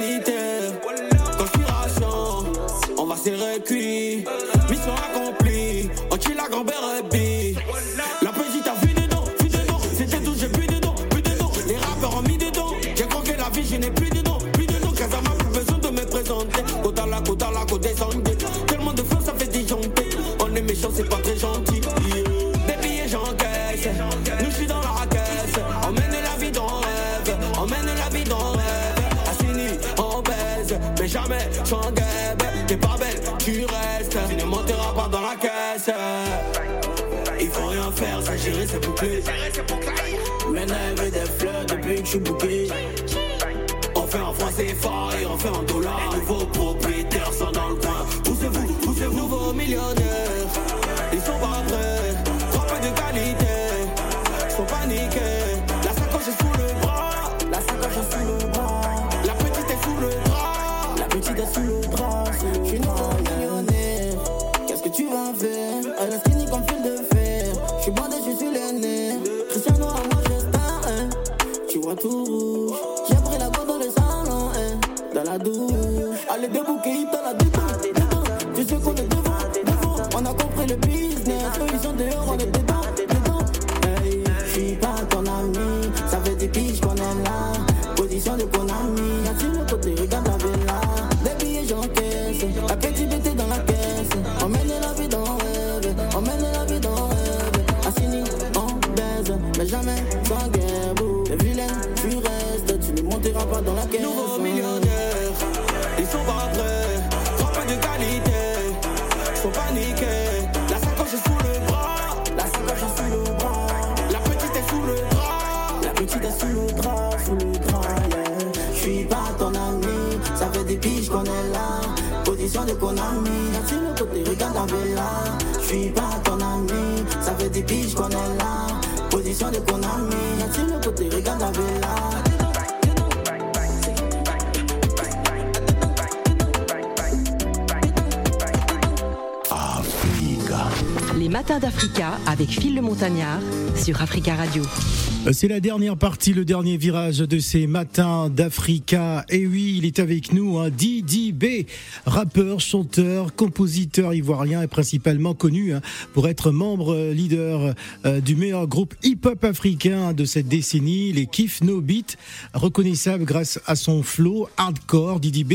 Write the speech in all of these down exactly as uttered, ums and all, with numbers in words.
sanitaire. Conspiration, on va serrer cuit. Mission accomplie, on tue la grand-mère B. La petite a vu dedans, vu dedans. C'était tout, j'ai bu dedans, bu dedans. Les rappeurs ont mis dedans. J'ai croqué la vie, je n'ai plus dedans, plus dedans. Qu'est-ce que m'a plus besoin de me présenter? Côte à la, côte à la, côte des santé. Tellement de feu, ça fait des jantés. On est méchant, c'est pas très gentil. Des billets, j'encaisse. Nous, je suis dans la caisse. On mène la vie dans rêve. On mène la vie dans rêve. Assini, on baise. Mais jamais, je suis en guêpe. T'es pas belle, tu restes. Tu ne monteras pas dans la caisse. Ils vont rien faire, ça gérer, c'est bouclé. Maintenant, elle veut des fleurs depuis que je suis bouclé. On fait en français fort et on fait en dollars. Les nouveaux propriétaires sont dans le coin. Poussez-vous, poussez-vous, nouveaux millionnaires. Ils sont pas prêts, trop peu de qualité. Ils sont paniqués. La sacoche est sous le bras. La sacoche est sous le bras. La petite est sous le bras. La petite est sous le bras. Je suis nouveau millionnaire. Qu'est-ce que tu vas faire? Elle est skinny comme fil de fer. Je suis bandé, je suis le nez. Cristiano, moi je star. Hein. Tu vois tout rouge. J'ai pris la gomme dans le salon. Hein. Dans la douche. Allez débouquer, dans la douche. Tu sais qu'on est devant, devant. On a compris le business. Eux ils sont dehors, on est dedans, dedans. Hey, je suis pas ton ami. Ça fait des piges qu'on aime là. Position de Konami. Assume le côté, regarde la villa. Des billets j'encaisse. La petite bêtée dans la caisse. On mène la vie dans rêve. On mène la vie dans rêve. Assini, on baise. Mais jamais sans guerre. Les vilains, tu restes. Tu ne monteras pas dans la caisse. Nouveau millionnaire. Ils sont pas prêts. Trop peu de qualité. Paniquer. La sacoche est sous le bras. La sacoche est sous le bras. La petite est sous le bras. La petite est sous le bras. Sous le bras, yeah. Je suis pas ton ami. Ça fait des piges qu'on est là. Position de Konami. Sur le côté, regarde la villa. Je suis pas ton ami. Ça fait des piges qu'on est là. Position de Konami. Sur le côté, regarde la villa. Les matins d'Africa avec Phil le Montagnard sur Africa Radio. C'est la dernière partie, le dernier virage de ces matins d'Africa. Et oui, il est avec nous, hein, Didi B, rappeur, chanteur, compositeur ivoirien et principalement connu hein, pour être membre euh, leader euh, du meilleur groupe hip-hop africain hein, de cette décennie, les Kiff No Beat, reconnaissable grâce à son flow hardcore. Didi B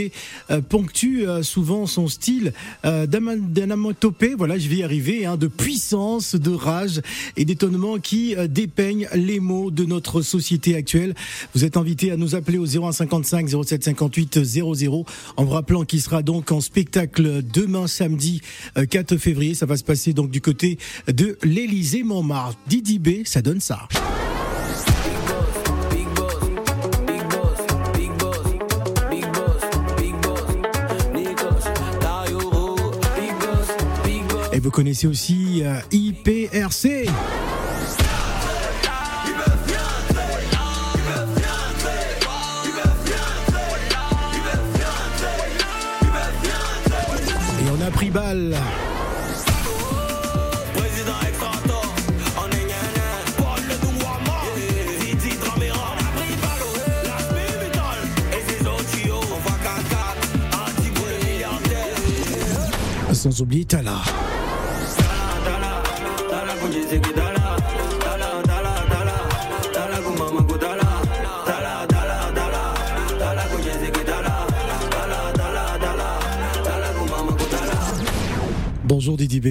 euh, ponctue euh, souvent son style euh, d'anamatopée, voilà, je vais y arriver, hein, de puissance, de rage et d'étonnement qui euh, dépeignent les mots de notre société actuelle. Vous êtes invité à nous appeler au zéro un cinquante-cinq zéro sept cinquante-huit zéro zéro en vous rappelant qu'il sera donc en spectacle demain samedi quatre février. Ça va se passer donc du côté de l'Elysée-Montmartre. Didi B, ça donne ça. Et vous connaissez aussi I P R C. On a pris balle. Sans oublier Tala. Bonjour Didi B.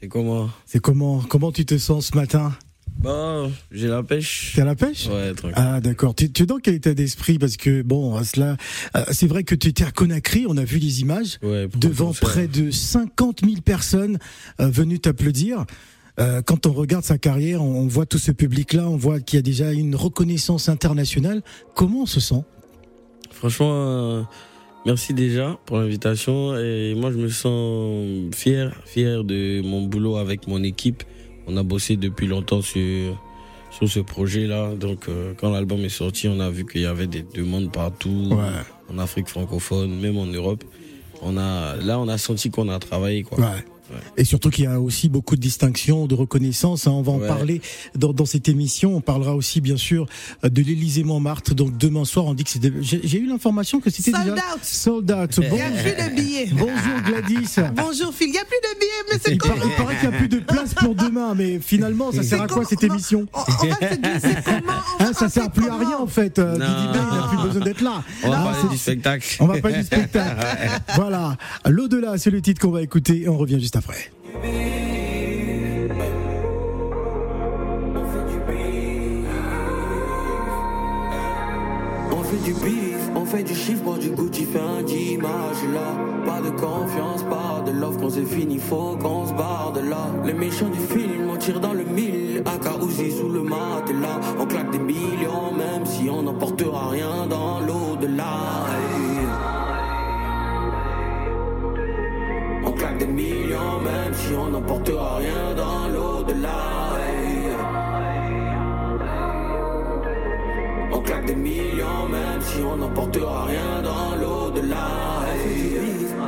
C'est comment C'est comment Comment tu te sens ce matin? Ben, j'ai la pêche. T'as la pêche? Ouais, tranquille. Ah, d'accord. Tu, tu es dans quel état d'esprit? Parce que, bon, cela, c'est vrai que tu étais à Conakry, on a vu les images, ouais, devant près de cinquante mille personnes euh, venues t'applaudir. Euh, quand on regarde sa carrière, on, on voit tout ce public-là, on voit qu'il y a déjà une reconnaissance internationale. Comment on se sent? Franchement... Euh... Merci déjà pour l'invitation et moi je me sens fier, fier de mon boulot avec mon équipe. On a bossé depuis longtemps sur, sur ce projet-là, donc euh, quand l'album est sorti, on a vu qu'il y avait des demandes partout, ouais. En Afrique francophone, même en Europe. On a, là on a senti qu'on a travaillé, quoi. Ouais. Ouais. Et surtout qu'il y a aussi beaucoup de distinctions, de reconnaissance, hein, on va en ouais. parler dans, dans cette émission. On parlera aussi bien sûr de l'Elysée-Montmartre. Donc demain soir, on dit que c'était, j'ai, j'ai eu l'information que c'était sold déjà out. Sold out. Il n'y a plus de billets. Bonjour Gladys. Bonjour Phil, il n'y a plus de billets, mais c'est il, cool. paraît, il paraît qu'il n'y a plus de place pour demain, mais finalement ça sert à quoi cette émission? On, on va se glisser comment on va, hein, ça ne sert plus à rien en fait. Didi B n'a plus besoin d'être là. On va parler du spectacle. On va parler du spectacle. Voilà, l'au-delà, c'est le titre qu'on va écouter et on revient juste après. On fait du bif, on fait du chiffre, pour du goût, tu fais un d'image là. Pas de confiance, pas de love, quand c'est fini, faut qu'on se barre de là. Les méchants du film, on tire dans le mille, Akaouzi sous le matelas. On claque des millions, même si on n'emportera rien dans l'au-delà. On claque des millions même si on n'emportera rien dans l'au-delà. On claque des millions même si on n'emportera rien dans l'au-delà.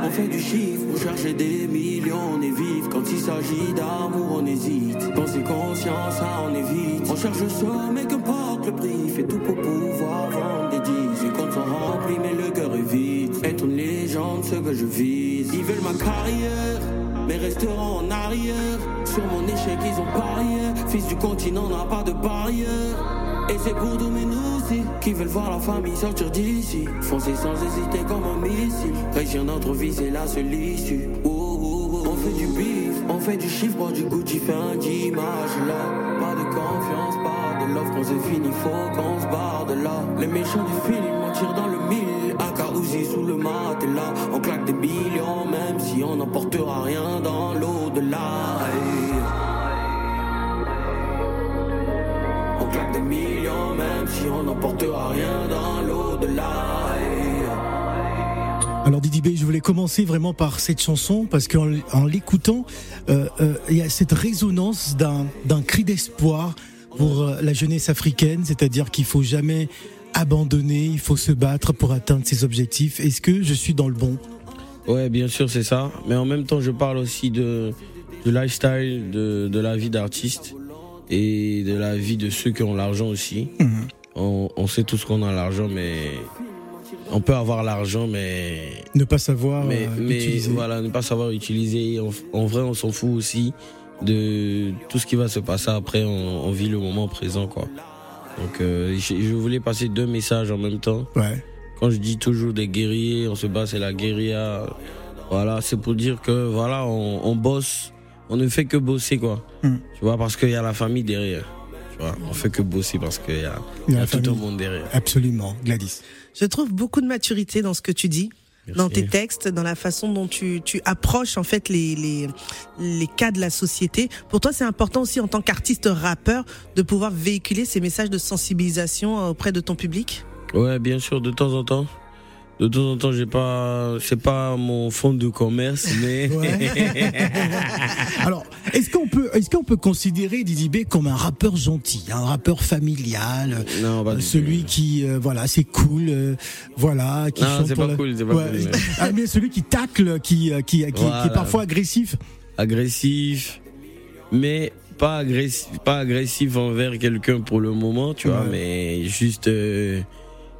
On fait du chiffre pour chercher des millions, on est vif. Quand il s'agit d'amour on hésite, quand c'est conscient ça on évite. On cherche le sommet qu'importe le prix, fait tout pour pouvoir vendre des dix. Les comptes sont remplis mais le cœur est vide. Être une légende ce que je vise. Ils veulent ma carrière mais resteront en arrière. Sur mon échec ils ont parié. Fils du continent n'a pas de barrière. Et c'est pour tous mes aussi qui veulent voir la famille sortir d'ici. Foncer sans hésiter comme un missile. Réussir notre vie c'est la seule issue. Oh, oh, oh. On fait du bif, on fait du chiffre, pour du goût, tu fais un d'image là. Pas de confiance, pas de love, quand c'est fini faut qu'on se barre de là. Les méchants du film, on tire dans le mille, Akaouzi sous le matelas. On claque des millions même si on n'emportera rien dans l'au-delà. On claque des millions même si on n'emportera rien dans l'au-delà. Alors Didi B, je voulais commencer vraiment par cette chanson parce qu'en en l'écoutant, euh, euh, il y a cette résonance d'un, d'un cri d'espoir pour euh, la jeunesse africaine, c'est-à-dire qu'il faut jamais abandonner, il faut se battre pour atteindre ses objectifs. Est-ce que je suis dans le bon? Ouais, bien sûr, c'est ça. Mais en même temps, je parle aussi de, de lifestyle, de, de la vie d'artiste. Et de la vie de ceux qui ont l'argent aussi. Mmh. On, on sait tous qu'on a l'argent, mais on peut avoir l'argent, mais ne pas savoir mais, euh, mais, utiliser. Voilà, ne pas savoir utiliser. En, en vrai, on s'en fout aussi de tout ce qui va se passer après. On, on vit le moment présent, quoi. Donc, euh, je, je voulais passer deux messages en même temps. Ouais. Quand je dis toujours des guerriers, on se bat, c'est la guérilla. Voilà, c'est pour dire que voilà, on, on bosse. On ne fait que bosser, quoi. Mmh. Tu vois, parce qu'il y a la famille derrière. Tu vois, on fait que bosser parce qu'il y a, y a, y a tout le monde derrière. Absolument. Gladys. Je trouve beaucoup de maturité dans ce que tu dis. Merci. Dans tes textes, dans la façon dont tu, tu approches, en fait, les, les, les cas de la société. Pour toi, c'est important aussi, en tant qu'artiste rappeur, de pouvoir véhiculer ces messages de sensibilisation auprès de ton public? Ouais, bien sûr, de temps en temps. De temps en temps, j'ai pas, c'est pas mon fond de commerce, mais. Ouais. Alors, est-ce qu'on peut, est-ce qu'on peut considérer Didi B comme un rappeur gentil, un rappeur familial, non, bah, celui qui, euh, voilà, c'est cool, euh, voilà, qui non, chante. C'est pas la... cool, c'est pas ouais. cool. Mais... Ah, mais celui qui tacle, qui, qui, qui, voilà. qui est parfois agressif. Agressif, mais pas agressif, pas agressif envers quelqu'un pour le moment, tu ouais. vois, mais juste. Euh...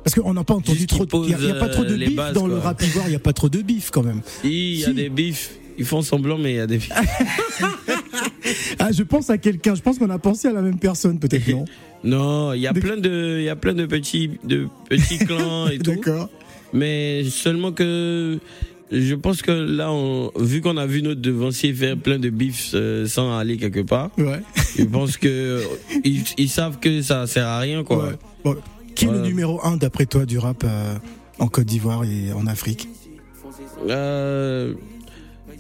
Parce qu'on n'a pas entendu trop. Il n'y a, a pas trop de bif bases, dans quoi. Le rap ivoire. Il n'y a pas trop de bif quand même. Si, il y a si. Des bifs. Ils font semblant, mais il y a des bifs. Ah, je pense à quelqu'un. Je pense qu'on a pensé à la même personne, peut-être non. Non, il y a des... plein de, il y a plein de petits, de petits clans et tout. D'accord. Mais seulement que. Je pense que là, on, vu qu'on a vu notre devancier faire plein de bifs euh, sans aller quelque part, ouais. je pense que ils, ils savent que ça sert à rien, quoi. Ouais. Bon. Qui est le numéro un d'après toi du rap euh, en Côte d'Ivoire et en Afrique? euh,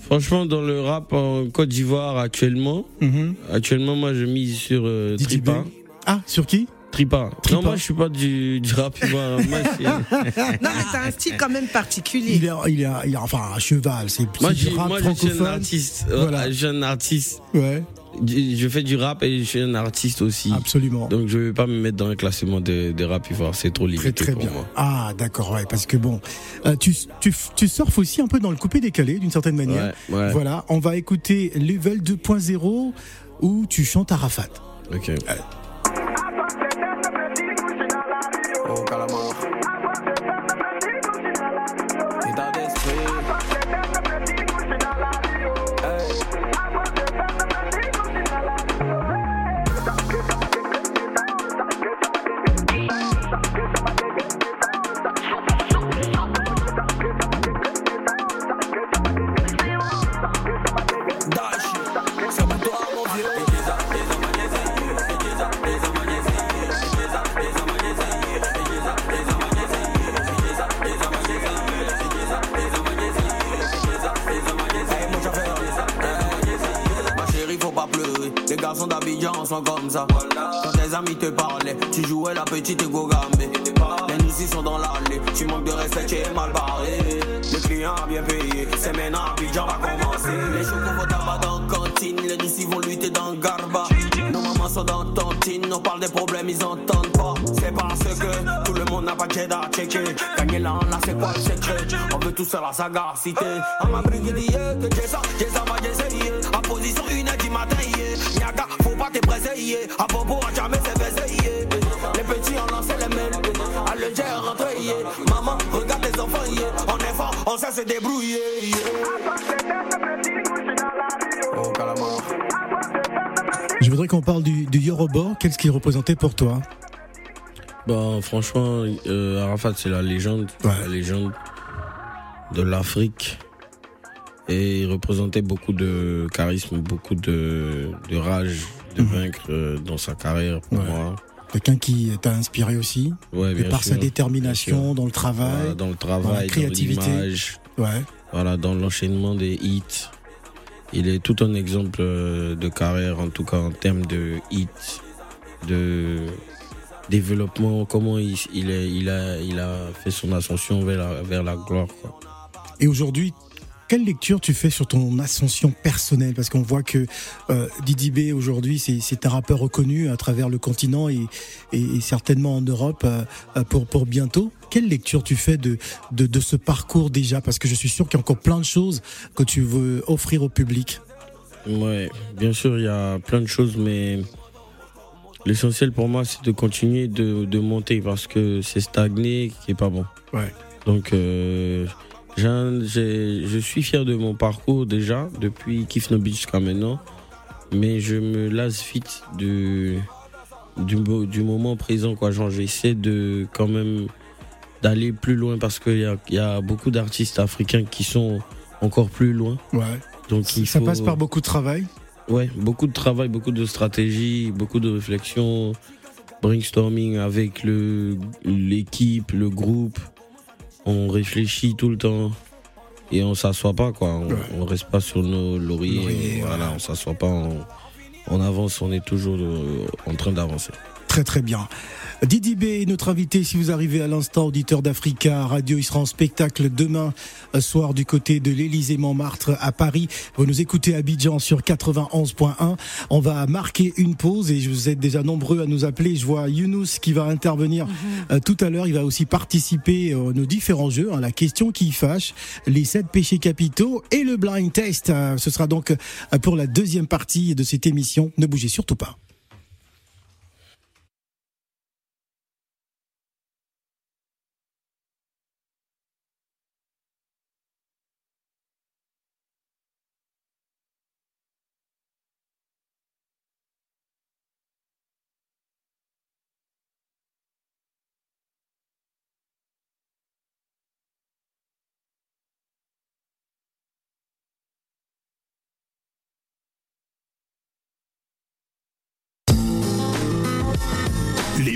Franchement, dans le rap en Côte d'Ivoire actuellement, mm-hmm. actuellement moi je mise sur euh, Tripin. Ah, sur qui? Tripin. Non, moi je suis pas du, du rap ivoire. Moi, non, mais t'as un style quand même particulier. Il est, il est, il est enfin un cheval. C'est, moi, c'est du rap francophone. Moi, je suis un artiste. Voilà, jeune artiste. Ouais. je fais du rap et je suis un artiste aussi. Absolument. Donc je ne vais pas me mettre dans un classement des de rap ivoire, c'est trop limité. Très très pour bien. Moi. Ah d'accord, ouais, parce que bon, euh, tu tu tu surfes aussi un peu dans le coupé décalé d'une certaine manière. Ouais, ouais. Voilà, on va écouter Level deux point zéro où tu chantes Arafat. OK. Euh, sont comme ça. Quand tes amis te parlaient, tu jouais la petite gogambe. Les nous sont dans l'allée, tu manques de respect, tu es mal barré. Le client a bien payé, c'est maintenant Abidjan va commencer. Les chocos vont tabac dans cantine, les nous vont lutter dans garba. Nos mamans sont dans tontine, on parle des problèmes, ils entendent pas. C'est parce que tout le monde n'a pas de cheddar checké. Gagner là, là, c'est quoi le secret? On veut tout ça, la saga cité. On m'a brigué que j'ai ça, j'ai ça, j'ai essayé. En position une du matin, Niaga. T'es pressé, yeah. À Bobo, à jamais c'est baisé, yeah. Les petits ont lancé les mails, à le gère rentré, yeah. Maman, regarde les enfants, yeah. On est fort, on sait se débrouiller, yeah. Oh, calamar. Je voudrais qu'on parle du, du Yorobor. Qu'est-ce qu'il représentait pour toi? Bah, franchement, euh, Arafat, c'est la légende, ouais. La légende de l'Afrique. Et il représentait beaucoup de charisme, beaucoup de, de rage, de mmh. vaincre dans sa carrière pour ouais. moi. Quelqu'un qui t'a inspiré aussi, ouais, bien par sûr. Sa détermination dans le travail, voilà, dans le travail, dans la créativité, dans l'image, ouais. Voilà, dans l'enchaînement des hits. Il est tout un exemple de carrière, en tout cas en termes de hits, de développement, comment il, il, est, il, a, il a fait son ascension vers la, vers la gloire, quoi. Et aujourd'hui, quelle lecture tu fais sur ton ascension personnelle? Parce qu'on voit que euh, Didi B aujourd'hui, c'est, c'est un rappeur reconnu à travers le continent et, et, et certainement en Europe euh, pour, pour bientôt. Quelle lecture tu fais de, de, de ce parcours déjà? Parce que je suis sûr qu'il y a encore plein de choses que tu veux offrir au public. Ouais, bien sûr, il y a plein de choses, mais l'essentiel pour moi, c'est de continuer de, de monter parce que c'est stagner qui n'est pas bon. Ouais. Donc... Euh... J'ai, je suis fier de mon parcours déjà, depuis Kiff No Beat jusqu'à maintenant, mais je me lasse vite du, du, du moment présent, quoi. Genre, j'essaie de, quand même d'aller plus loin parce qu'il y a, y a beaucoup d'artistes africains qui sont encore plus loin. Ouais. Donc, il Ça faut... passe par beaucoup de travail. Ouais, beaucoup de travail, beaucoup de stratégie, beaucoup de réflexion, brainstorming avec le, l'équipe, le groupe. On réfléchit tout le temps et on s'assoit pas, quoi. On, ouais. on reste pas sur nos lauriers. Laurier, voilà, ouais. On s'assoit pas, on, on avance, on est toujours euh, en train d'avancer. Très très bien. Didi B est notre invité. Si vous arrivez à l'instant, auditeur d'Africa Radio, il sera en spectacle demain soir du côté de l'Elysée-Montmartre à Paris. Vous nous écoutez à Abidjan sur quatre-vingt-onze point un. On va marquer une pause et vous êtes déjà nombreux à nous appeler. Je vois Younous qui va intervenir mm-hmm. tout à l'heure. Il va aussi participer à nos différents jeux. La question qui fâche, les sept péchés capitaux et le blind test. Ce sera donc pour la deuxième partie de cette émission. Ne bougez surtout pas. Les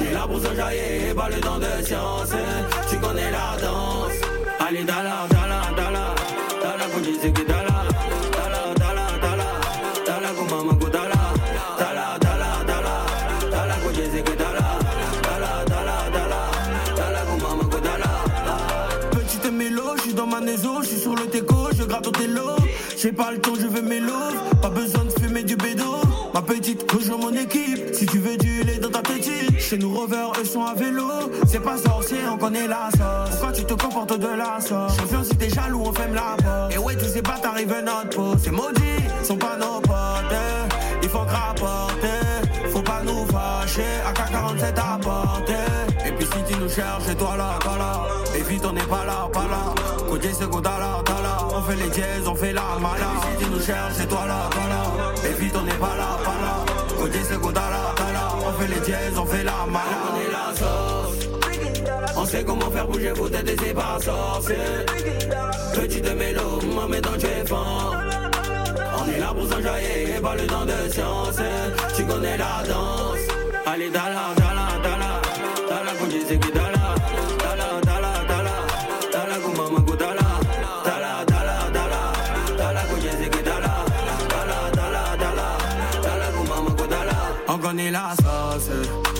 on est là pour se jailler, pas le temps de science. Tu connais la danse. Allez, dala, dala, dala, dala, faut dire ce que dala. Dala, dala, dala, dala, comme maman go dala. Dala, dala, dala, dala, faut dire ce que dala. Dala, dala, dala, dala, comme maman go dala. Petite mélo, je suis dans ma maison, je suis sur le teco, je gratte au télo. J'ai pas le temps, je veux mélo, pas besoin de fumer du bédo. Ma petite, rejoins mon équipe, si tu veux du lait dans ta petite. Chez nous, Rover, eux sont à vélo. C'est pas sorcier, on connaît la sauce. Pourquoi tu te comportes de la sauce? Champion, si t'es jaloux, on ferme la porte. Et ouais, tu sais pas, t'arrives notre peau. C'est maudit, sont pas nos potes. Il faut rapporter, faut pas nous fâcher. A K quarante-sept à porter. Et puis si tu nous cherches, toi là, toi là. Et vite, on n'est pas là, pas là. Côté second, t'as là, t'as là. On fait les dièses, on fait la mala. Et puis si tu nous cherches, toi là, toi là. Et vite, on n'est pas là. Côté second, t'as là, t'as là. On fait les dièses, on fait la mala. On est la sauce. On sait comment faire bouger vos têtes et c'est pas sorcier. Petit de mélo, maman dans tes fans. On est là pour s'enjailler, pas le temps de science. Tu connais la danse. Allez, dala, dala, dala. Dala, qu'on dit c'est que dala. Dala, dala, dala. Dala, qu'on maman go dala. Dala, dala, dala. Dala, qu'on dit c'est que dala. On connaît la sauce,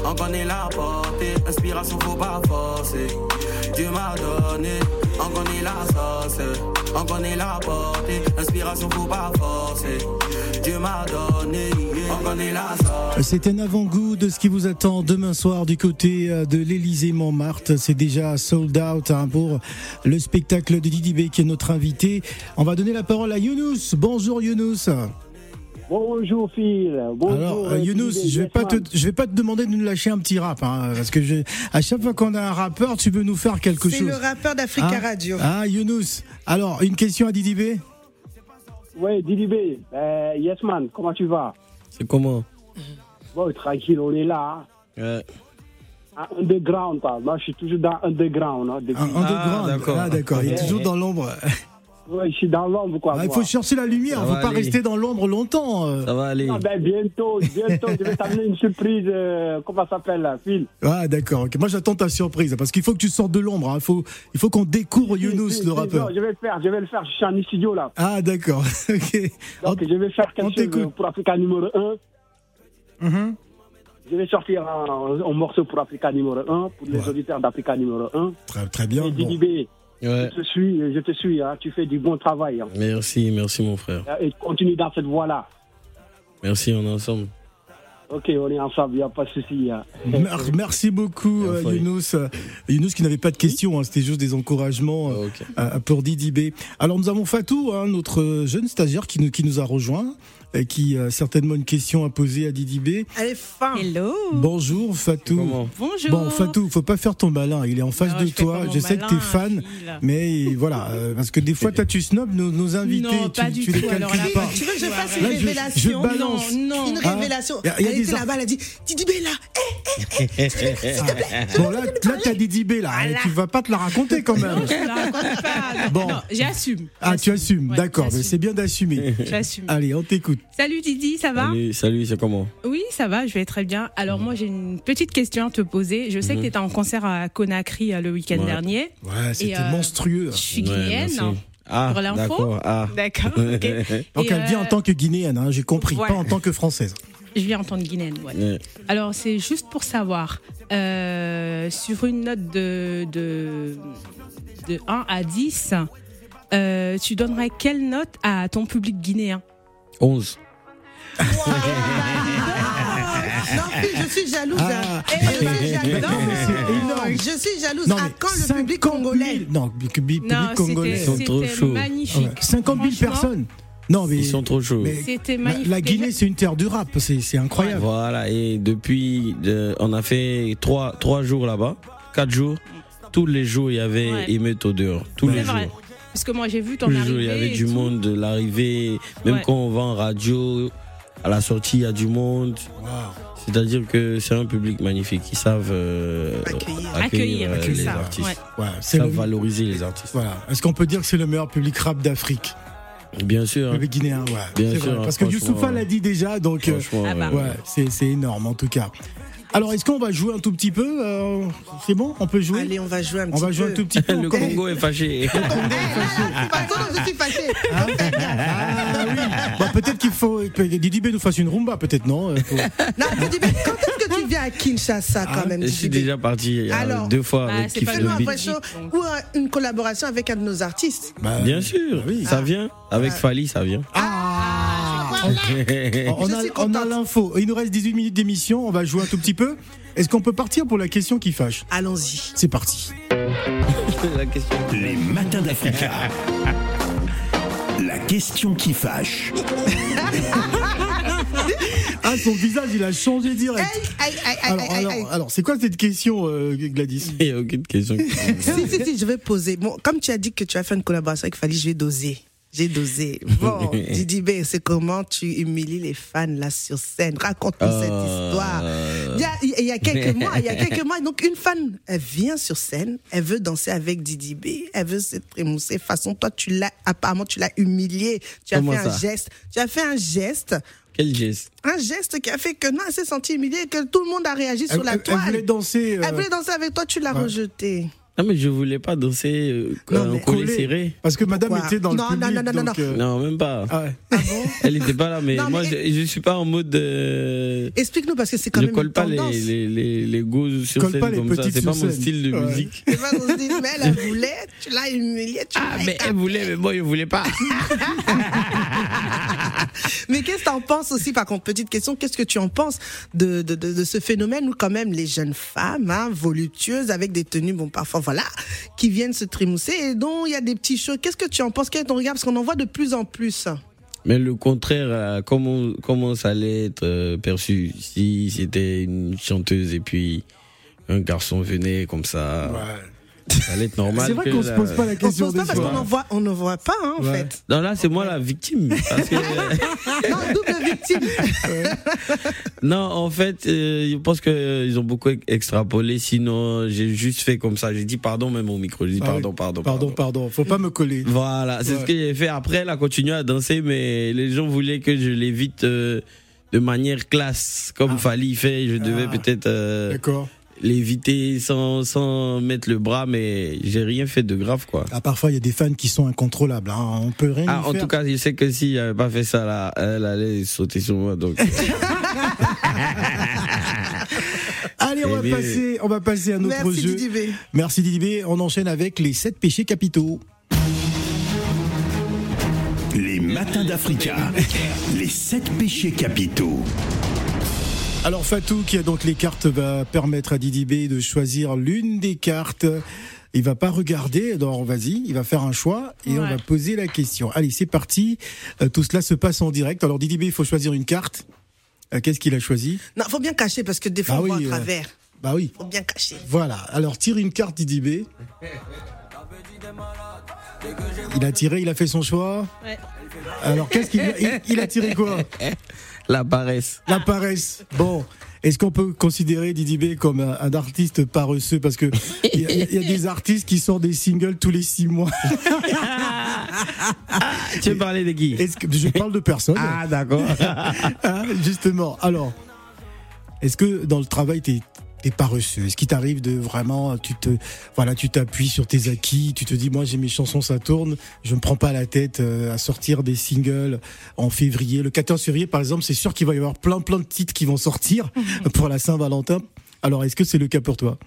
on connaît la portée. Inspiration, faut pas forcer. Dieu m'a donné. On connaît la sauce, on connaît la portée. Inspiration, faut pas forcer. Dieu m'a donné. On connaît la sauce. C'est un avant-goût de ce qui vous attend demain soir du côté de l'Elysée-Montmartre. C'est déjà sold out hein, pour le spectacle de Didi B qui est notre invité. On va donner la parole à Younous. Bonjour Younous. Bonjour Phil. Bonjour. Alors euh, Younous, je vais pas te, je vais pas te demander de nous lâcher un petit rap, hein, parce que je, à chaque fois qu'on a un rappeur, tu veux nous faire quelque C'est chose. C'est le rappeur d'Africa hein Radio. Ah Younous. Alors une question à Didi B. Oui Didi B. Euh, yes man, comment tu vas? C'est comment? Bon tranquille, on est là. Hein. Ouais. Underground, pas. Moi je suis toujours dans underground. Hein, ah, underground. Ah, d'accord. Ah, d'accord. Il est toujours dans l'ombre. Ouais, je suis dans l'ombre, quoi. Ah, il faut chercher la lumière, il ne faut pas aller. Rester dans l'ombre longtemps. Ça va aller. Non, ben, bientôt, bientôt, je vais t'amener une surprise. Euh, comment ça s'appelle, là, Phil? Ah, d'accord. Okay. Moi, j'attends ta surprise, parce qu'il faut que tu sortes de l'ombre. Hein. Faut, il faut qu'on découvre oui, Younous, oui, le oui, rappeur. Non, je vais le faire, je vais le faire. Je suis en studio, là. Ah, d'accord. Okay. Donc, on, je vais faire quelque chose pour Africa numéro un. Mm-hmm. Je vais sortir un, un morceau pour Africa numéro un, pour les ouais. auditeurs d'Africa numéro un. Très, très bien. Et bon. D D B. Ouais. Je te suis, je te suis hein, tu fais du bon travail hein. Merci, merci mon frère. Et continue dans cette voie-là. Merci, on est ensemble. Ok, on est ensemble, il n'y a pas de souci hein. Merci beaucoup euh, Younous Younous qui n'avait pas de questions hein, c'était juste des encouragements ah, okay. euh, pour Didi B. Alors nous avons Fatou, hein, notre jeune stagiaire qui nous, qui nous a rejoint et qui a certainement une question à poser à Didi B. Elle est fin. Hello. Bonjour Fatou. Bonjour. Bon Fatou, faut pas faire ton malin, il est en face non, de je toi, je sais malin, que t'es fan, mais voilà, euh, parce que des fois toi tu snobs nos, nos invités, non, tu, pas tu, du tu tout. Les calcules là, pas. Tu veux que je fasse une là, révélation? Je, je balance. Non, non. Une révélation. Ah, y a, y a elle était en... là-bas, elle a dit Didi B là. Eh, eh, eh, s'il te plaît. Bon là, là t'as Didi B là, tu vas pas te la raconter quand même. Non, je la raconte pas. Bon, j'assume. Ah tu assumes, d'accord, mais c'est bien d'assumer. J'assume. Allez, on t'écoute. Salut Didi, ça va? Salut, salut, c'est comment? Oui, ça va, je vais très bien. Alors mmh. moi j'ai une petite question à te poser. Je sais mmh. que tu étais en concert à Conakry le week-end ouais. dernier. Ouais, c'était et, euh, monstrueux. Je suis guinéenne. Ouais, ah, pour l'info. D'accord. Ah. D'accord okay. Donc et elle euh... vient en tant que guinéenne, hein, j'ai compris, ouais. pas en tant que française. Je viens en tant que guinéenne, ouais. ouais. Alors c'est juste pour savoir, euh, sur une note de, de, de un à dix, euh, tu donnerais quelle note à ton public guinéen? onze. Wow. Non, je suis jalouse. Ah. Hein. Je suis jalouse. Non, je suis jalouse. Non, à quand le public congolais? Non, le public non, congolais. Ils sont trop chauds. Ouais. cinquante mille personnes. Non, mais ils sont trop chauds. C'était magnifique. La, la Guinée, c'est une terre du rap. C'est, c'est incroyable. Ouais, voilà. Et depuis, euh, on a fait trois trois jours là-bas, quatre jours. Tous les jours, il y avait ouais. émeute au dehors. Tous c'est les vrai. Jours. Parce que moi j'ai vu ton arrivée. Il y avait du tout. Monde, l'arrivée, même ouais. quand on va en radio, à la sortie il y a du monde. Wow. C'est-à-dire que c'est un public magnifique, ils savent euh, accueillir, accueillir, accueillir, accueillir les ça. Artistes. Ouais. Ouais, c'est ils savent le... valoriser les artistes. Voilà. Est-ce qu'on peut dire que c'est le meilleur public rap d'Afrique? Bien sûr. Le guinéen, ouais. Bien sûr, vrai. Parce que Youssoupha l'a dit déjà, donc. Euh, ah bah. ouais, c'est, c'est énorme en tout cas. Alors, est-ce qu'on va jouer un tout petit peu euh, c'est bon? On peut jouer? Allez, on va jouer un petit peu. On va jouer un tout petit peu. Le Congo est fâché. Le Congo est fâché. Ah, oui. Bah, peut-être qu'il faut que Didi B nous fasse une rumba, peut-être, non? Pour... Non, Didi B, quand est-ce que tu viens à Kinshasa quand ah, même? Je suis déjà parti alors, deux fois bah, avec Kiff No Beat. Ou une collaboration avec un de nos artistes. Bah, bien sûr, oui. Ça vient. Avec ah. Fali, ça vient. Ah! Voilà. on, a, on a l'info. Il nous reste dix-huit minutes d'émission. On va jouer un tout petit peu. Est-ce qu'on peut partir pour la question qui fâche? Allons-y. C'est parti. La question. Les matins d'Africa. La question qui fâche. Ah, son visage, il a changé direct. Aïe, aïe, aïe, alors, aïe, aïe, alors, alors, c'est quoi cette question, euh, Gladys? Il n'y a aucune question. si, si, si, je vais poser. Bon, comme tu as dit que tu as fait une collaboration avec Fali, je vais doser. J'ai dosé. Bon, Didi B, c'est comment tu humilies les fans là sur scène? Raconte-nous oh. cette histoire. Il y, a, il y a quelques mois, il y a quelques mois, donc une fan, elle vient sur scène, elle veut danser avec Didi B, elle veut se trémousser. De toute façon, toi, tu l'as, apparemment, tu l'as humilié. Tu as comment fait un geste. Tu as fait un geste. Quel geste? Un geste qui a fait que non, elle s'est sentie humiliée, que tout le monde a réagi elle, sur la elle, toile. Elle voulait danser. Euh... Elle voulait danser avec toi, tu l'as ouais. rejetée. Non, mais je voulais pas danser euh, non, collé serré. Parce que madame Pourquoi était dans non, le public. Non, non, non, donc, euh... non, même pas. Ah ouais. Ah bon? Elle était pas là, mais non, moi, mais... je, je suis pas en mode. Euh... Explique-nous, parce que c'est quand je même. Je colle pas les, les, les, les gosses sur colle scène pas les comme ça. C'est pas mon style de ouais. musique. C'est pas mon style, mais elle voulait, tu l'as humiliée. Ah, mais elle voulait, mais moi, je voulais pas. Mais qu'est-ce que t'en penses aussi, par contre, petite question, qu'est-ce que tu en penses de, de, de, de ce phénomène où quand même les jeunes femmes, hein, voluptueuses, avec des tenues, bon, parfois, voilà, qui viennent se trimousser et dont il y a des petits shows. Qu'est-ce que tu en penses? Quel est ton regard? Parce qu'on en voit de plus en plus. Mais le contraire, comment, comment ça allait être perçu si c'était une chanteuse et puis un garçon venait comme ça? Ouais. Ça allait être normal. C'est vrai qu'on se pose pas la question. On se pose pas parce qu'on en voit, on ne voit pas, hein, en ouais. fait. Non, là, c'est moi la victime. Parce que... non, double victime. Ouais. Non, en fait, euh, je pense qu'ils ont beaucoup extrapolé. Sinon, j'ai juste fait comme ça. J'ai dit pardon, même au micro. J'ai dit pardon, pardon, pardon. Pardon, pardon. Faut pas me coller. Voilà, c'est ouais. ce que j'ai fait. Après, elle a continué à danser, mais les gens voulaient que je l'évite euh, de manière classe, comme ah. Fali fait. Je devais ah. peut-être. Euh, D'accord. l'éviter sans, sans mettre le bras, mais j'ai rien fait de grave, quoi. Ah, parfois, il y a des fans qui sont incontrôlables, hein. On peut rien ah, en faire. En tout cas, je sais que si j'avais pas fait ça, là, elle allait sauter sur moi, donc. Allez, on va, passer, on va passer à un autre Merci jeu. Merci Didi B. Merci Didi B. On enchaîne avec les sept péchés capitaux. Les matins d'Africa. Les sept péchés capitaux. Alors Fatou, qui a donc les cartes, va permettre à Didi B de choisir l'une des cartes. Il va pas regarder, donc vas-y, il va faire un choix et ouais. on va poser la question. Allez, c'est parti. Euh, tout cela se passe en direct. Alors Didi B, il faut choisir une carte. Euh, qu'est-ce qu'il a choisi? Non, faut bien cacher parce que des fois bah on oui, voit à travers. Euh, bah oui. Faut bien cacher. Voilà. Alors tire une carte, Didi B. Il a tiré, il a fait son choix. Ouais. Alors qu'est-ce qu'il a, il, il a tiré quoi? La paresse. La paresse. Bon, est-ce qu'on peut considérer Didi B comme un, un artiste paresseux? Parce qu'il y, y a des artistes qui sortent des singles tous les six mois. Tu veux parler de qui? Est-ce que, je parle de personne. Ah, d'accord. Hein, justement. Alors, est-ce que dans le travail, t'es, t'es paresseux? Est-ce qu'il t'arrive de vraiment. Tu, te, voilà, tu t'appuies sur tes acquis, tu te dis, moi, j'ai mes chansons, ça tourne, je me prends pas la tête à sortir des singles en février. Le quatorze février, par exemple, c'est sûr qu'il va y avoir plein, plein de titres qui vont sortir pour la Saint-Valentin. Alors, est-ce que c'est le cas pour toi?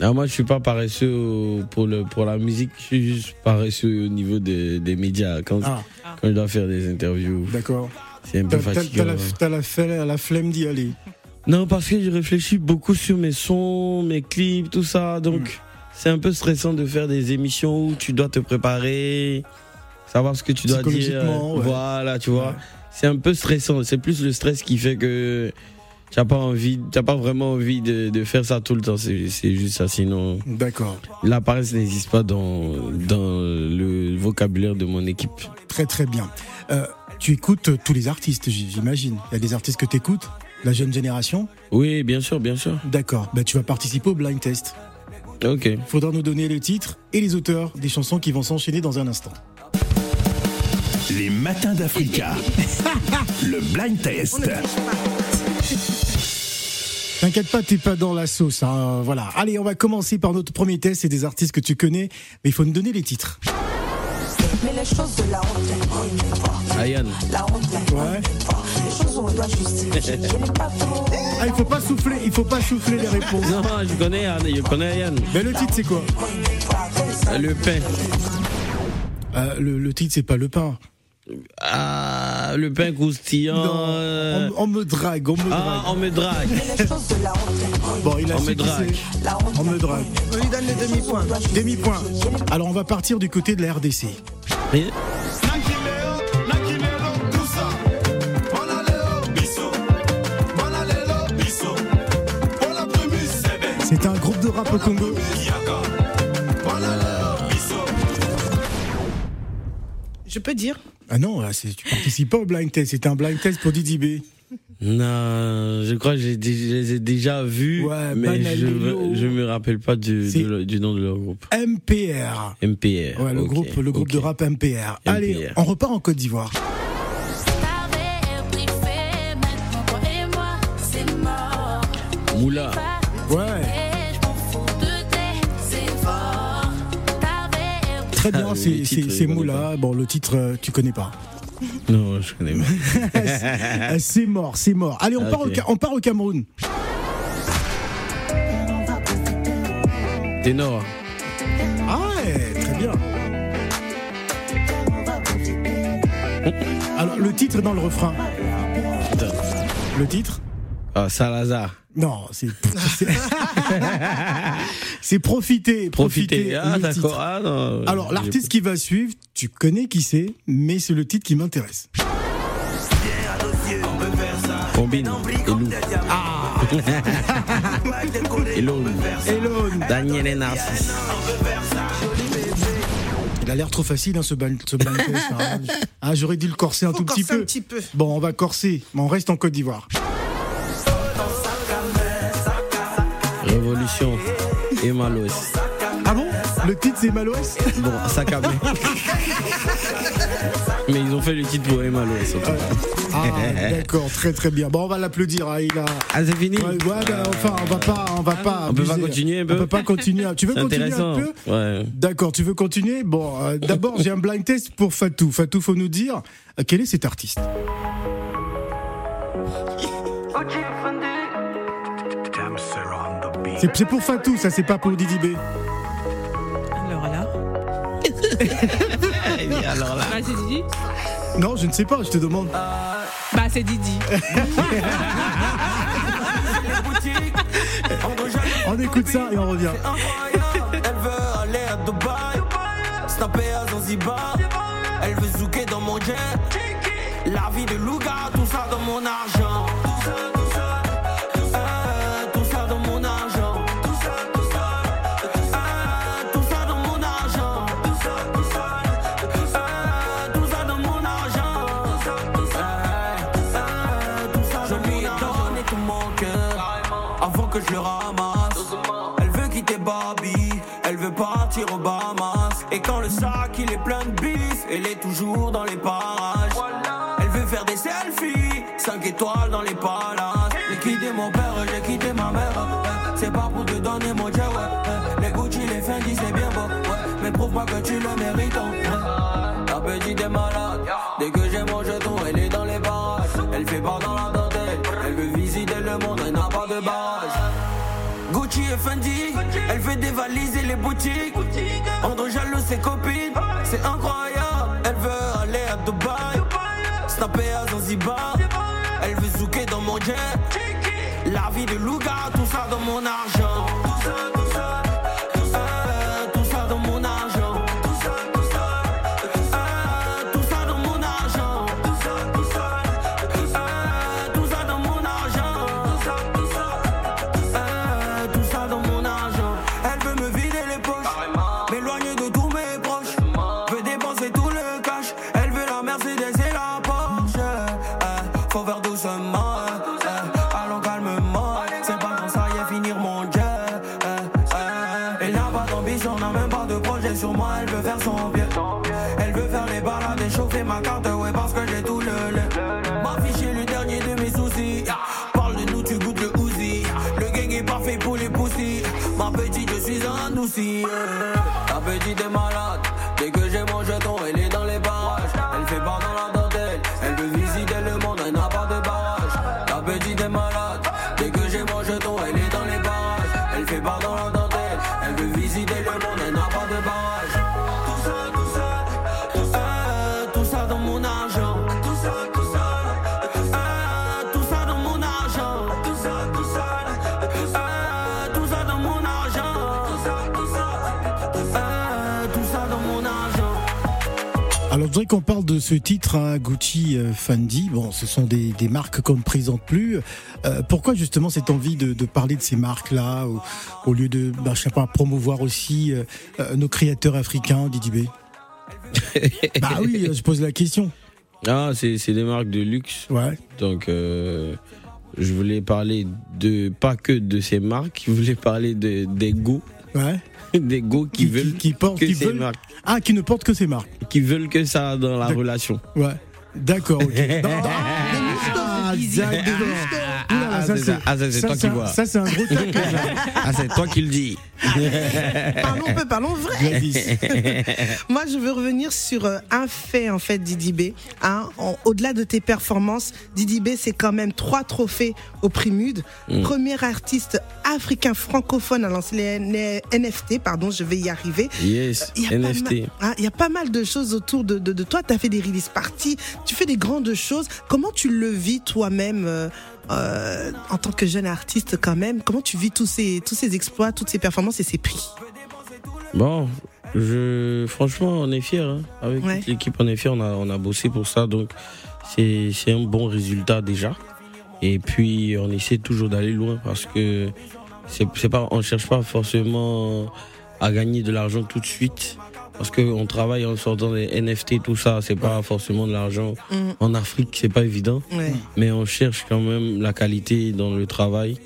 Non, moi, je suis pas paresseux pour, le, pour la musique, je suis juste paresseux au niveau de, des médias. Quand, ah. quand je dois faire des interviews, d'accord. c'est un peu t'as, fatigant. T'as la, t'as la, la flemme d'y aller? Non, parce que je réfléchis beaucoup sur mes sons, mes clips, tout ça. Donc, mmh. c'est un peu stressant de faire des émissions où tu dois te préparer, savoir ce que tu dois dire. Ouais. Voilà, tu vois. Ouais. C'est un peu stressant. C'est plus le stress qui fait que tu n'as pas envie, tu n'as pas vraiment envie de, de faire ça tout le temps. C'est, c'est juste ça, sinon. D'accord. La paresse n'existe pas dans, dans le vocabulaire de mon équipe. Très, très bien. Euh, tu écoutes tous les artistes, j'imagine. Il y a des artistes que tu écoutes? La jeune génération? Oui, bien sûr, bien sûr. D'accord. Bah, tu vas participer au blind test. Ok. Il faudra nous donner le titre et les auteurs des chansons qui vont s'enchaîner dans un instant. Les matins d'Africa. Le blind test. T'inquiète pas, t'es pas dans la sauce. Hein, voilà. Allez, on va commencer par notre premier test. C'est des artistes que tu connais, mais il faut nous donner les titres. Mais les choses de la honte, on les voit. Ayane. La honte, ouais. Les choses, on doit justifier. Ah, il faut pas souffler, il faut pas souffler les réponses. Non, je connais, je connais Ayane. Mais le titre, c'est quoi ? Le pain. Euh, le, le titre, c'est pas le pain. Ah, le pain croustillant. Non, on, on me drague, on me drague. Ah, on me drague. Bon, il a on me drague. On me drague. On lui donne le demi-point. Demi-point. Alors, on va partir du côté de la R D C. Oui. C'est un groupe de rap au Congo. Je peux dire ? Ah non, là, c'est, tu participes pas au blind test. C'est un blind test pour Didi B. Non, je crois que je les ai déjà vus, ouais, mais je ne me rappelle pas du, de, du nom de leur groupe. M P R. M P R. Ouais, le okay, groupe, le groupe okay. de rap M P R. M P R. Allez, on repart en Côte d'Ivoire. Moula. Ouais. Très bien, ah, c'est, c'est, c'est Moula. Bon, le titre, tu connais pas. Non, je connais pas. C'est mort, c'est mort. Allez, on, ah, part, okay. au, on part au Cameroun. Ténor. Ah ouais, très bien. Alors, le titre est dans le refrain. Le titre ? Ah, Salazar. Non, c'est c'est, c'est profiter, profiter. Ah d'accord. Ah, non. Alors l'artiste qui va suivre, tu connais qui c'est, mais c'est le titre qui m'intéresse. Combine. Elou. Ah. Elon. Elon. Daniel et Narcisse. Il a l'air trop facile, hein, ce blind ce blind test. Hein. Ah, j'aurais dû le corser un Faut tout corser petit, peu. Un petit peu. Bon, on va corser, mais on reste en Côte d'Ivoire. Révolution et Malos. Ah bon ? Le titre c'est Malos ? Bon, ça cabait. Mais ils ont fait le titre pour Malos. Euh, ah d'accord, très très bien. Bon, on va l'applaudir. Hein, il a... Ah c'est fini ? Ouais, ouais bah, enfin, on va pas, on va pas. On peut pas continuer un peu. On peut pas continuer. Tu veux c'est continuer un peu ? Ouais. D'accord, tu veux continuer ? Bon, euh, d'abord j'ai un blind test pour Fatou. Fatou, faut nous dire quel est cet artiste. C'est, c'est pour Fatou, ça, c'est pas pour Didi B. Alors là. Alors là. Bah, c'est Didi ? Non, je ne sais pas, je te demande. Euh... Bah, c'est Didi. On écoute ça et on revient. Elle veut aller à Dubaï, snapper à Zanzibar. Elle veut zouker dans mon jet. La vie de Louga, tout ça dans mon argent. Je le ramasse. Elle veut quitter Barbie, elle veut partir aux Bahamas. Et quand le sac il est plein de bif, elle est toujours dans les parages. Elle veut faire des selfies, cinq étoiles dans les palaces. J'ai quitté mon père, j'ai quitté ma mère. C'est pas pour te donner mon jet, ouais. Les Gucci, les Fendi c'est bien beau, ouais. Mais prouve-moi que tu le mérites, ouais. Ta petite est malade, dès que j'ai mon jeton, elle est dans les barrages. Elle fait part dans la dentelle, elle veut visiter le monde, elle n'a pas de barrage. Gucci et Fendi, elle veut dévaliser les boutiques. Rendre jaloux ses copines, c'est incroyable. Elle veut aller à Dubaï, snapper à Zanzibar. Elle veut zouker dans mon jet. La vie de Louga, tout ça dans mon argent. soucis. Ta petite est malade, dès que j'ai mon jeton, elle est dans les barrages. Elle fait part dans la dentelle, elle veut visiter le monde, elle n'a pas de barrage. Ta petite est malade, dès que j'ai mon jeton, elle est dans les barrages. Elle fait part dans la dentelle, elle veut visiter le monde, elle n'a pas de barrage. Tout ça, tout ça, tout ça, euh, tout ça dans mon argent. Tout ça, tout ça, tout ça, euh, tout ça dans mon argent. Tout ça, tout ça, tout ça, euh, tout ça dans mon argent. Tout ça, tout ça, tout ça, euh, tout ça dans mon argent. Alors je voudrais qu'on parle de ce titre, hein, Gucci, euh, Fendi. Bon, ce sont des, des marques qu'on ne présente plus. Euh, pourquoi justement cette envie de, de parler de ces marques-là au, au lieu de, bah, je sais pas, promouvoir aussi euh, euh, nos créateurs africains, Didi B? Bah oui, je pose la question. Ah, c'est c'est des marques de luxe. Ouais. Donc euh, je voulais parler de pas que de ces marques, je voulais parler de des goûts. Ouais. Des goûts qui, qui veulent qui, qui portent, que qui ces veulent... marques. Ah, qui ne portent que ces marques. Qui veulent que ça dans la D'ac- relation. Ouais. D'accord. Okay. Ah, ça c'est toi qui vois. Ça c'est un gros truc. Ah, c'est toi qui le dis. Parlons peu, parlons vrai. Moi je veux revenir sur un fait en fait, Didi B. Hein, en, au-delà de tes performances, Didi B c'est quand même trois trophées au Primud. Mmh. Premier artiste africain francophone à lancer les N F T, pardon, je vais y arriver. Yes, y a N F T. Il hein, y a pas mal de choses autour de, de, de toi. Tu as fait des release parties, tu fais des grandes choses. Comment tu le vis toi-même euh, Euh, en tant que jeune artiste quand même, comment tu vis tous ces, tous ces exploits, toutes ces performances et ces prix? Bon, je, franchement on est fiers, hein. Avec ouais. toute l'équipe on est fiers, on a, on a bossé pour ça, donc c'est, c'est un bon résultat déjà. Et puis on essaie toujours d'aller loin parce que c'est, c'est pas, on cherche pas forcément à gagner de l'argent tout de suite. Parce qu'on travaille en sortant des N F T, tout ça, c'est pas forcément de l'argent. Mmh. En Afrique, c'est pas évident. Ouais. Mais on cherche quand même la qualité dans le travail.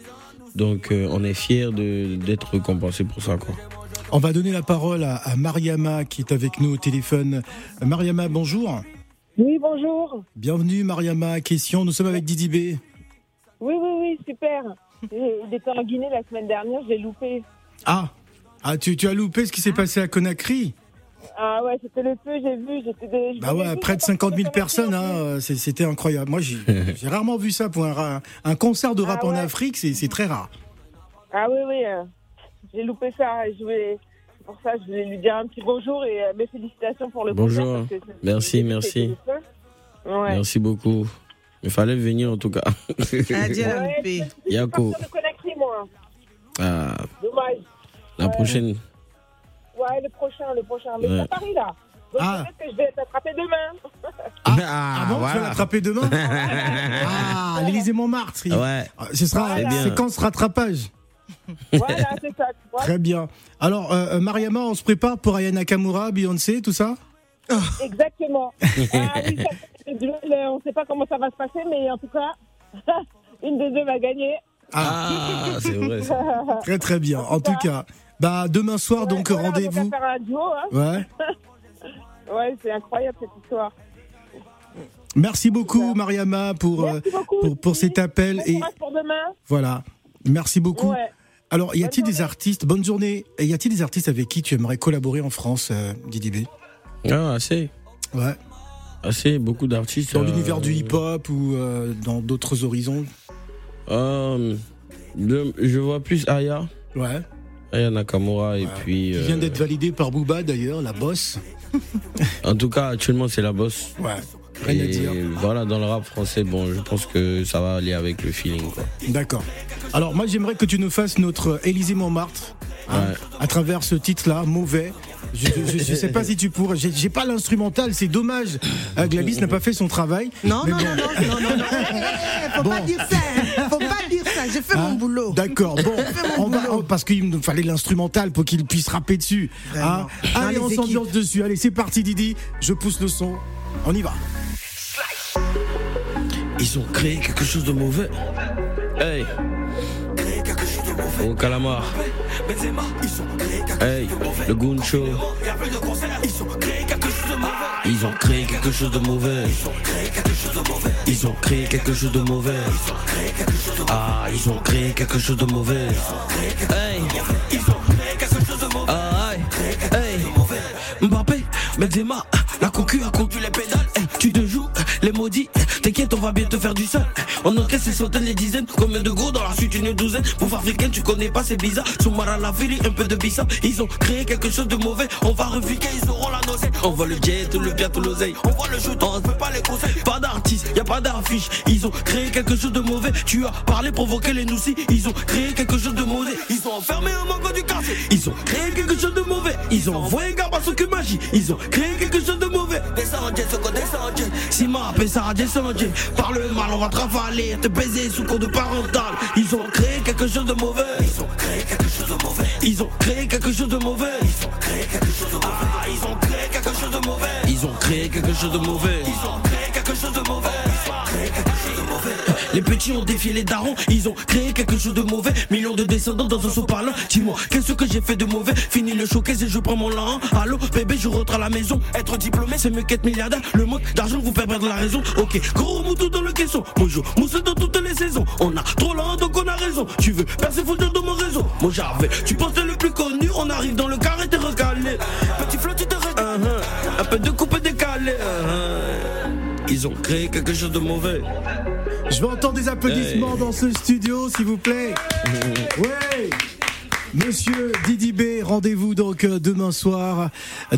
Donc, euh, on est fiers de, d'être récompensés pour ça, quoi. On va donner la parole à, à Mariama, qui est avec nous au téléphone. Mariama, bonjour. Oui, bonjour. Bienvenue, Mariama. Question, nous sommes avec Didi B. Oui, oui, oui, super. J'étais en Guinée la semaine dernière, j'ai loupé. Ah, ah tu, tu as loupé ce qui s'est passé à Conakry? Ah ouais, c'était le peu, j'ai vu. J'étais de, bah ouais, vu, près de cinquante mille personnes, hein, c'était incroyable. Moi, j'ai, j'ai rarement vu ça pour un, un concert de rap ah en ouais. Afrique, c'est, c'est très rare. Ah oui, oui, euh, j'ai loupé ça. Je voulais, pour ça, je voulais lui dire un petit bonjour et euh, mes félicitations pour le concert. Bonjour, que, merci, merci. Ouais. Merci beaucoup. Il fallait venir en tout cas. Adieu, ouais, Yako. Je suis de Conakry, moi. Ah. Dommage. La ouais. prochaine... Ouais, le prochain, le prochain. Mais ouais. c'est à Paris, là. Donc, ah. peut-être que je vais t'attraper demain. Ah, ah bon, voilà. Tu vas l'attraper demain? Ah, l'Elysée-Montmartre. Il... Ouais. Ce sera voilà. une séquence rattrapage. Voilà, c'est ça. Tu vois. Très bien. Alors, euh, Mariama, on se prépare pour Aya Nakamura, Beyoncé, tout ça? Exactement. Ah, oui, ça, on ne sait pas comment ça va se passer, mais en tout cas, une des deux va gagner. Ah, c'est vrai. Ça. Très, très bien. En tout cas... Bah demain soir ouais, donc voilà, rendez-vous. On va faire un duo, hein. Ouais. Ouais, c'est incroyable cette histoire. Merci beaucoup Mariama pour Merci beaucoup, pour, pour cet appel et pour demain. Voilà. Merci beaucoup. Ouais. Alors, y a-t-il bonne des journée. artistes Bonne journée. Et y a-t-il des artistes avec qui tu aimerais collaborer en France, euh, Didi B? Ah, assez. Ouais. Assez, beaucoup d'artistes dans euh... l'univers du hip-hop ou euh, dans d'autres horizons. Euh, le, je vois plus Aya. Ouais. Aya Nakamura et ouais. puis. Qui vient euh... d'être validé par Booba d'ailleurs, la bosse. En tout cas, actuellement, c'est la bosse. Ouais. Rien à dire. Voilà, dans le rap français, bon, je pense que ça va aller avec le feeling, quoi. D'accord. Alors, moi, j'aimerais que tu nous fasses notre Élysée-Montmartre ouais. hein, à travers ce titre-là, mauvais. Je ne sais pas si tu pourrais. J'ai, j'ai pas l'instrumental, c'est dommage. Euh, Gladys n'a pas fait son travail. Non, non, bon. non, non, non, non, non. Hey, faut bon. pas dire ça. Faut pas dire ça. J'ai fait hein, mon boulot. D'accord. Bon, on va, oh, parce qu'il nous fallait l'instrumental pour qu'il puisse rapper dessus. Hein. Allez, on s'ambiance dessus. Allez, c'est parti, Didi. Je pousse le son. On y va. Ils ont créé quelque chose de mauvais. Hey. Au calamar. Hey, le Guncho. Ils ont créé quelque chose de mauvais. Ils ont créé quelque chose de mauvais. Ah, ils ont créé quelque chose de mauvais. Hey, ils ont créé quelque chose de mauvais. aïe, aïe, Mbappé, Benzema, la concu a conduit les pédales. Hey, tu te joues, les maudits, t'inquiète, on va bien te faire du sale. On encaisse les centaines, les dizaines, combien de gros dans la suite, une douzaine. Pour africaine, tu connais pas, c'est bizarre. Soumara, la ville, un peu de bizarre. Ils ont créé quelque chose de mauvais, on va refuser, ils auront la nausée. On voit le jet, le bien, tout l'oseille. On voit le shoot, on ne fait pas les conseils. Pas d'artiste, y a pas d'affiche. Ils ont créé quelque chose de mauvais. Tu as parlé, provoqué les nous-ci. Ils ont créé quelque chose de mauvais. Ils ont enfermé au manque du quartier. Ils ont créé quelque chose de mauvais. Ils ont envoyé Gabasso que magie. Ils ont créé quelque chose de mauvais. Descends, Dieu, ce qu'on descend, Dieu. Si ma ça descend, Dieu. Par le mal, on va te ravaler, te baiser sous cours de parental. Ils ont créé quelque chose de mauvais. Ils ont créé quelque chose de mauvais. Ils ont créé quelque chose de mauvais. Ils ont créé quelque chose de mauvais. Ah, ils ont créé quelque chose de mauvais. Ils ont créé quelque chose de mauvais. Ils ont créé quelque chose de mauvais. Ils ont créé quelque chose de mauvais. Les petits ont défié les darons. Ils ont créé quelque chose de mauvais. Millions de descendants dans un saut parlant. Dis-moi, qu'est-ce que j'ai fait de mauvais? Fini le showcase et je prends mon lan. Allô, bébé, je rentre à la maison. Être diplômé, c'est mieux qu'être milliardaire. Le manque d'argent vous fait perdre la raison. Ok, gros moutou dans le caisson. Bonjour, mousse dans toutes les saisons. On a trop lent, donc on a raison. Tu veux percer, faut dire dans mon réseau. Mon Jarvet, tu penses t'es le plus connu. On arrive dans le carré, t'es recalé. Petit flot, tu te ré- uh-huh. Un peu de coupe décalé. Uh-huh. Ils ont créé quelque chose de mauvais. Je vais entendre des applaudissements hey. Dans ce studio, s'il vous plaît. Mmh. Ouais. Monsieur Didi B, rendez-vous donc demain soir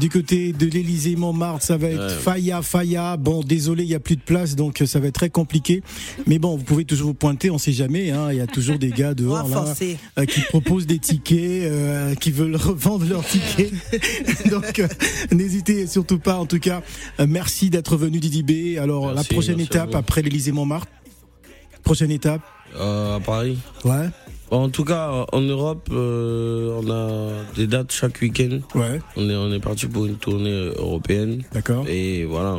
du côté de l'Elysée-Montmartre. Ça va être ouais. Faya, Faya. Bon, désolé, il n'y a plus de place, donc ça va être très compliqué. Mais bon, vous pouvez toujours vous pointer, on ne sait jamais. Il hein, y a toujours des gars dehors là, euh, qui proposent des tickets, euh, qui veulent revendre leurs tickets. donc, euh, n'hésitez surtout pas. En tout cas, euh, merci d'être venu, Didi B. Alors, merci, la prochaine étape après l'Elysée-Montmartre. Prochaine étape euh, à Paris. Ouais. En tout cas, en Europe, euh, on a des dates chaque week-end. Ouais. On est, on est parti pour une tournée européenne. D'accord. Et voilà.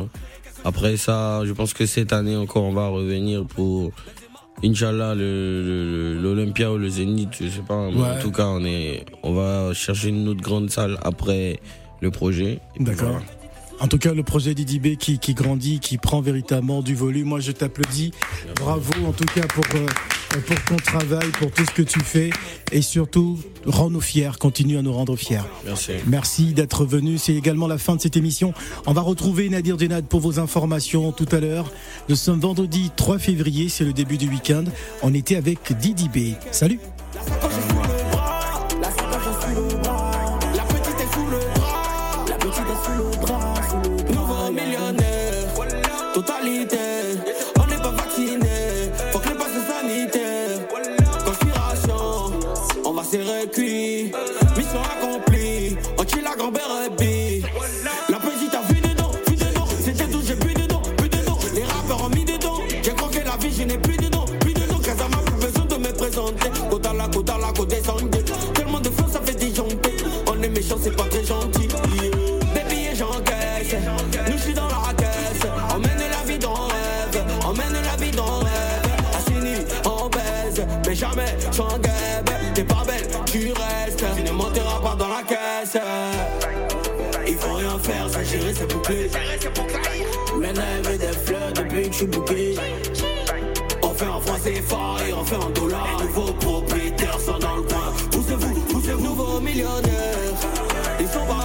Après ça, je pense que cette année encore, on va revenir pour, Inch'Allah, le, le, l'Olympia ou le Zenith, je sais pas. Ouais. Mais en tout cas, on est, on va chercher une autre grande salle après le projet. D'accord. Voilà. En tout cas, le projet Didi B qui, qui grandit, qui prend véritablement du volume. Moi, je t'applaudis. Bravo, en tout cas, pour... Euh, pour ton travail, pour tout ce que tu fais et surtout, rends-nous fiers, continue à nous rendre fiers. Merci. Merci d'être venu, c'est également la fin de cette émission. On va retrouver Nadir Djenad pour vos informations tout à l'heure. Nous sommes vendredi trois février, c'est le début du week-end. On était avec Didi B. Salut. Tellement de flots, ça fait disjoncter. On est méchant, c'est pas très gentil. Des billets, j'encaisse. Nous, je suis dans la caisse. Emmène la vie dans rêve. Emmène la vie dans rêve. Assini, on baise. Mais jamais, j'engueule. T'es pas belle, tu restes. Tu ne monteras pas dans la caisse. Il faut rien faire, ça gérer, c'est bouclé. Mes rêves des fleurs depuis que je suis bouclé. On fait en français fort et on fait en dollars. Les nouveaux propriétaires sont dans le coin. Poussez-vous, poussez-vous, nouveaux millionnaires. Ils sont pas